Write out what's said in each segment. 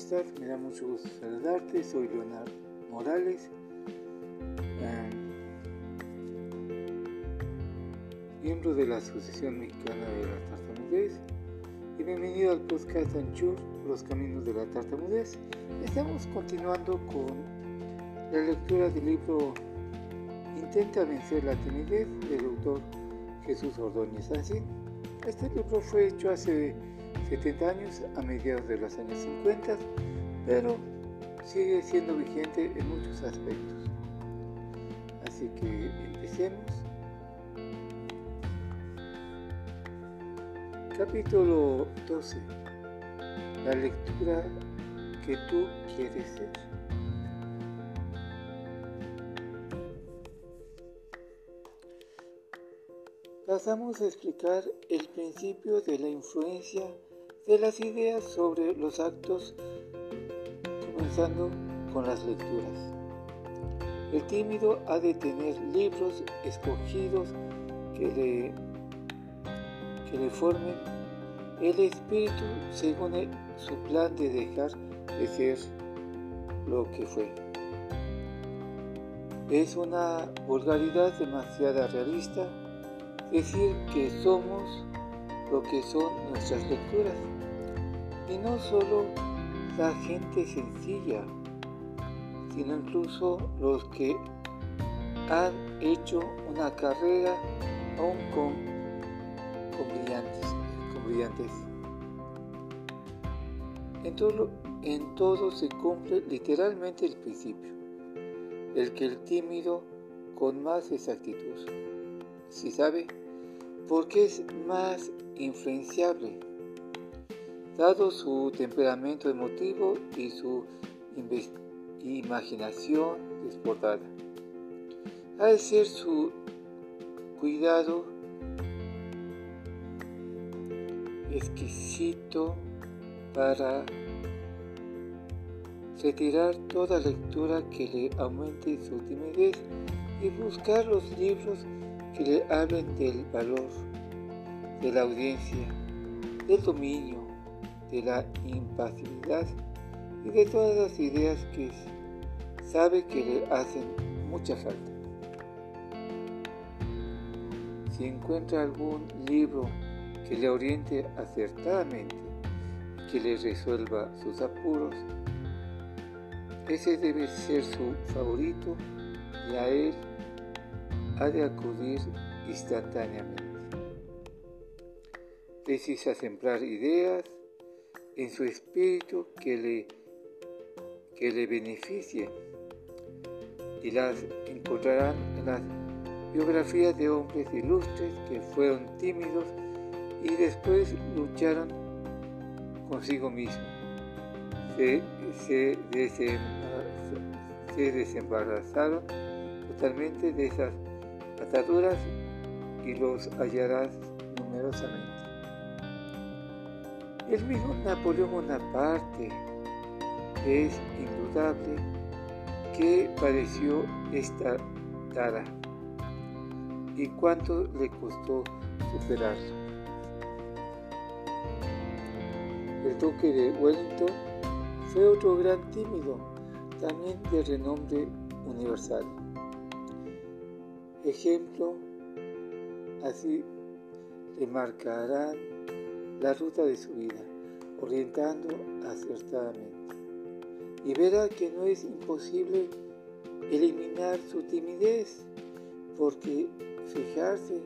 estás? Me da mucho gusto saludarte. Soy Leonardo Morales. Miembro de la Asociación Mexicana de la Tartamudez. Y bienvenido al podcast Anchur, Los Caminos de la Tartamudez. Estamos continuando con la lectura del libro Intenta Vencer la Timidez, del autor Jesús Ordóñez. Así, este libro fue hecho hace 70 años, a mediados de los años 50, pero sigue siendo vigente en muchos aspectos. Así que empecemos. Capítulo 12. La lectura que tú quieres ser. Pasamos a explicar el principio de la influencia de las ideas sobre los actos, comenzando con las lecturas. El tímido ha de tener libros escogidos que le formen el espíritu según su plan de dejar de ser lo que fue. Es una vulgaridad demasiado realista decir que somos lo que son nuestras lecturas, y no solo la gente sencilla, sino incluso los que han hecho una carrera aún con brillantes. En todo se cumple literalmente el principio, el que el tímido con más exactitud, si sabe, porque es más influenciable, dado su temperamento emotivo y su imaginación desbordada. Ha de ser su cuidado exquisito para retirar toda lectura que le aumente su timidez y buscar los libros que le hablen del valor, de la audiencia, del dominio, de la impasibilidad y de todas las ideas que sabe que le hacen mucha falta. Si encuentra algún libro que le oriente acertadamente, que le resuelva sus apuros, ese debe ser su favorito y a él ha de acudir instantáneamente. Precisa sembrar ideas en su espíritu que le beneficien, y las encontrarán en las biografías de hombres ilustres que fueron tímidos y después lucharon consigo mismos. Se desembarazaron totalmente de esas ataduras y los hallarás numerosamente. El mismo Napoleón Bonaparte es indudable que padeció esta tara y cuánto le costó superarlo. El Duque de Wellington fue otro gran tímido, también de renombre universal. Ejemplo, así le marcarán la ruta de su vida, orientando acertadamente. Y verá que no es imposible eliminar su timidez, porque fijarse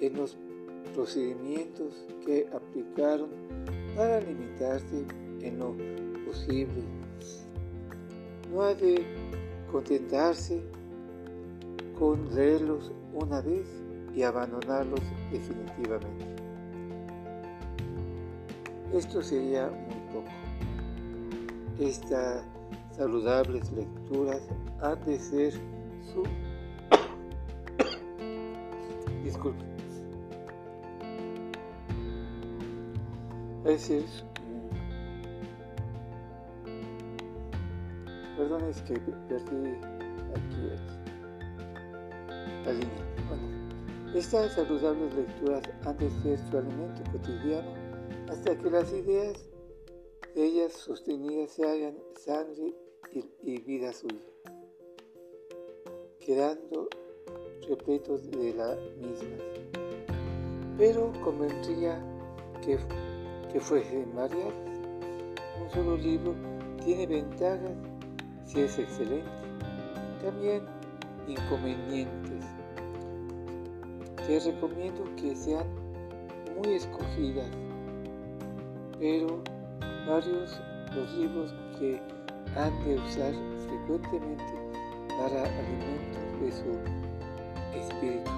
en los procedimientos que aplicaron para limitarse en lo posible. No ha de contentarse con leerlos una vez y abandonarlos definitivamente. Esto sería muy poco. Estas saludables lecturas han de ser su Perdón, es que perdí aquí la línea. Bueno, estas saludables lecturas han de ser su alimento cotidiano hasta que las ideas Ellas sostenidas se hallan sangre y vida suya, quedando repletos de las mismas. Pero convendría que fuese variadas. Un solo libro tiene ventajas si es excelente, también inconvenientes. Te recomiendo que sean muy escogidas, pero varios los libros que han de usar frecuentemente para alimentos de su espíritu.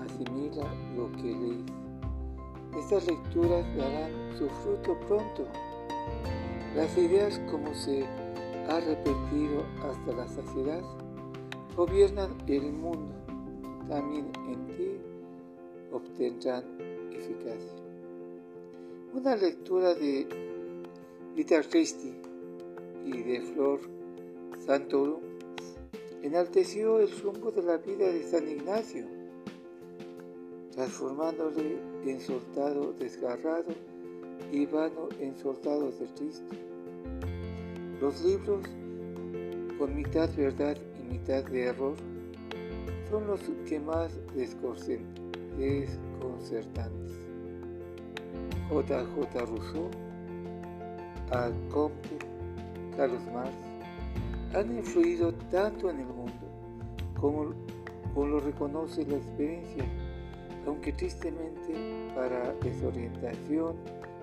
Asimila lo que lees. Estas lecturas darán su fruto pronto. Las ideas, como se ha repetido hasta la saciedad, gobiernan el mundo. También en ti obtendrán eficacia. Una lectura de Vita Christi y de Flor Santoro enalteció el rumbo de la vida de San Ignacio, transformándole en soldado desgarrado y vano en soldado de Cristo. Los libros, con mitad verdad y mitad de error, son los que más desconcertantes. J. J. Rousseau, A. Comte, Carlos Marx han influido tanto en el mundo como lo reconoce la experiencia, aunque tristemente para desorientación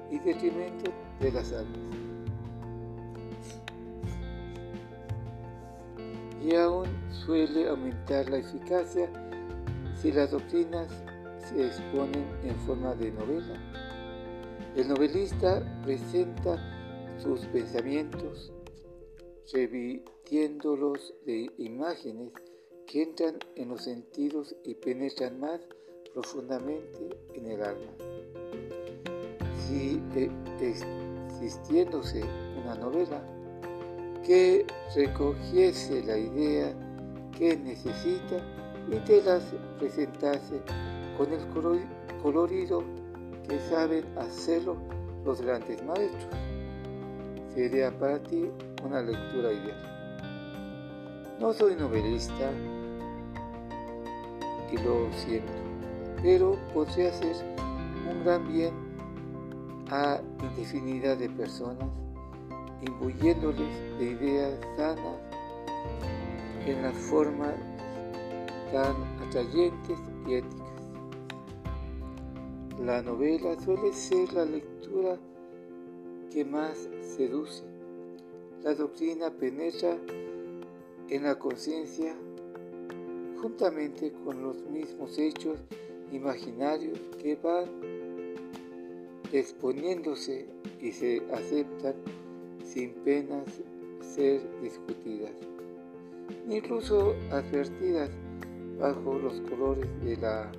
y detrimento de las almas. Y aún suele aumentar la eficacia si las doctrinas se exponen en forma de novela. El novelista presenta sus pensamientos revistiéndolos de imágenes que entran en los sentidos y penetran más profundamente en el alma. Si existiéndose una novela que recogiese la idea que necesita y te las presentase con el colorido que saben hacerlo los grandes maestros, sería para ti una lectura ideal. No soy novelista y lo siento, pero podría hacer un gran bien a infinidad de personas, imbuyéndoles de ideas sanas en las formas tan atrayentes y éticas. La novela suele ser la lectura que más seduce. La doctrina penetra en la conciencia juntamente con los mismos hechos imaginarios que van exponiéndose y se aceptan sin penas ser discutidas, incluso advertidas bajo los colores de la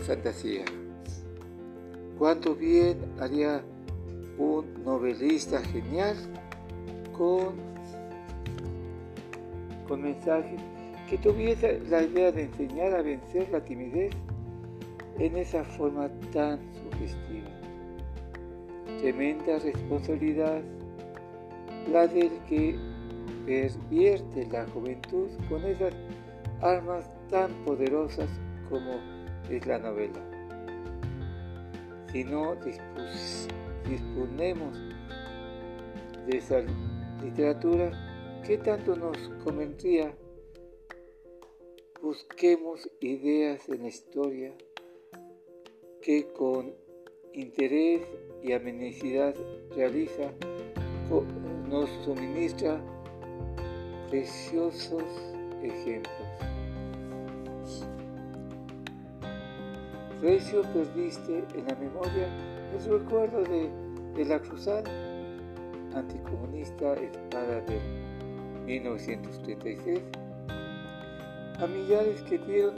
fantasía. Cuánto bien haría un novelista genial con mensajes que tuviese la idea de enseñar a vencer la timidez en esa forma tan sugestiva. Tremenda responsabilidad la del que pervierte la juventud con esas armas tan poderosas como es la novela. Si no disponemos de esa literatura, ¿qué tanto nos convendría? Busquemos ideas en la historia que con interés y amenicidad nos suministra preciosos ejemplos. Recio perdiste en la memoria el recuerdo de la cruzada anticomunista espada de 1936, a millares que dieron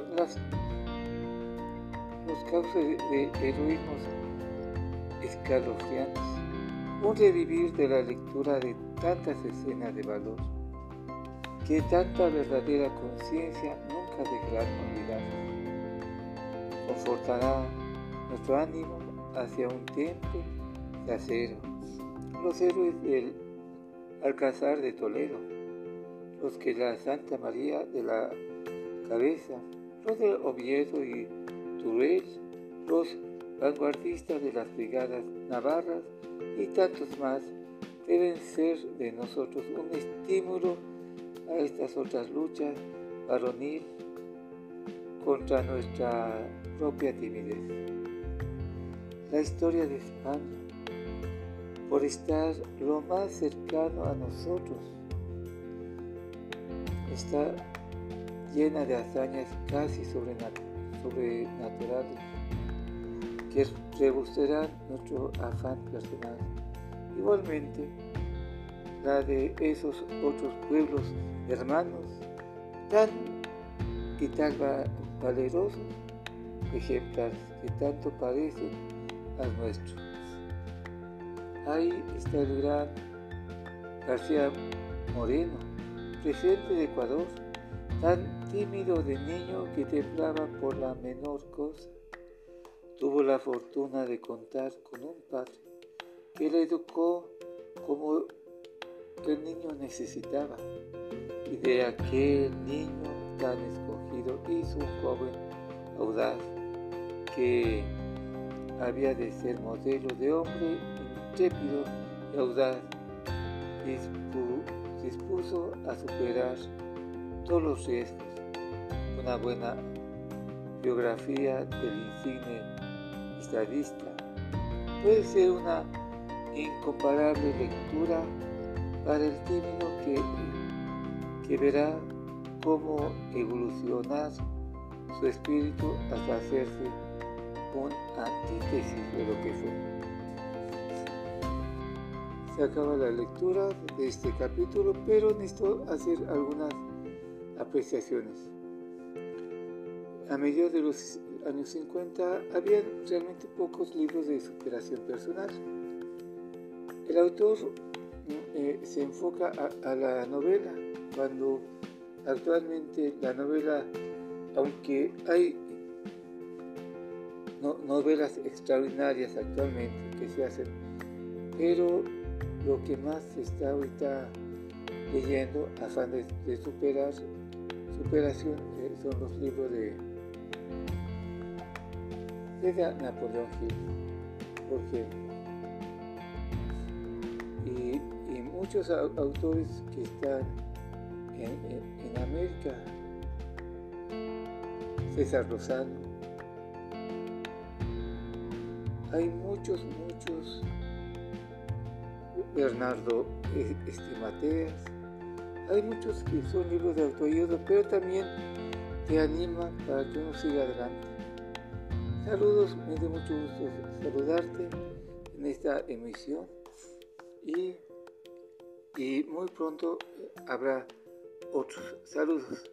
los cauces de heroísmos escalofriantes, un revivir de la lectura de tantas escenas de valor que tanta verdadera conciencia nunca dejará olvidar. Confortará nuestro ánimo hacia un tiempo se hacen los héroes del Alcázar de Toledo, los que la Santa María de la Cabeza, los de Oviedo y Teruel, los vanguardistas de las brigadas navarras y tantos más, deben ser de nosotros un estímulo a estas otras luchas varonil contra nuestra propia timidez. La historia de España, por estar lo más cercano a nosotros, está llena de hazañas casi sobrenaturales que rebuscarán nuestro afán personal. Igualmente, la de esos otros pueblos hermanos, tan y tan valerosos, ejemplares que tanto parecen al nuestro. Ahí está el gran García Moreno, presidente de Ecuador, tan tímido de niño que temblaba por la menor cosa. Tuvo la fortuna de contar con un padre que le educó como el niño necesitaba, y de aquel niño tan escogido hizo un joven audaz que había de ser modelo de hombre intrépido y audaz. Dispuso a superar todos los riesgos. Una buena biografía del insigne estadista puede ser una incomparable lectura para el tímido que verá cómo evolucionar su espíritu hasta hacerse un antítesis de lo que fue. Se acaba la lectura de este capítulo, pero necesito hacer algunas apreciaciones. A mediados de los años 50 había realmente pocos libros de superación personal. El autor se enfoca a la novela, cuando actualmente la novela, aunque hay novelas extraordinarias actualmente que se hacen, pero lo que más se está ahorita leyendo, afán de superación, son los libros de Napoleón Hill, por ejemplo. Y muchos autores que están en América, César Rosano, hay muchos, Bernardo Stamateas, hay muchos que son libros de autoayuda, pero también te animan para que uno siga adelante. Saludos, me da mucho gusto saludarte en esta emisión. Y muy pronto habrá otros. Saludos.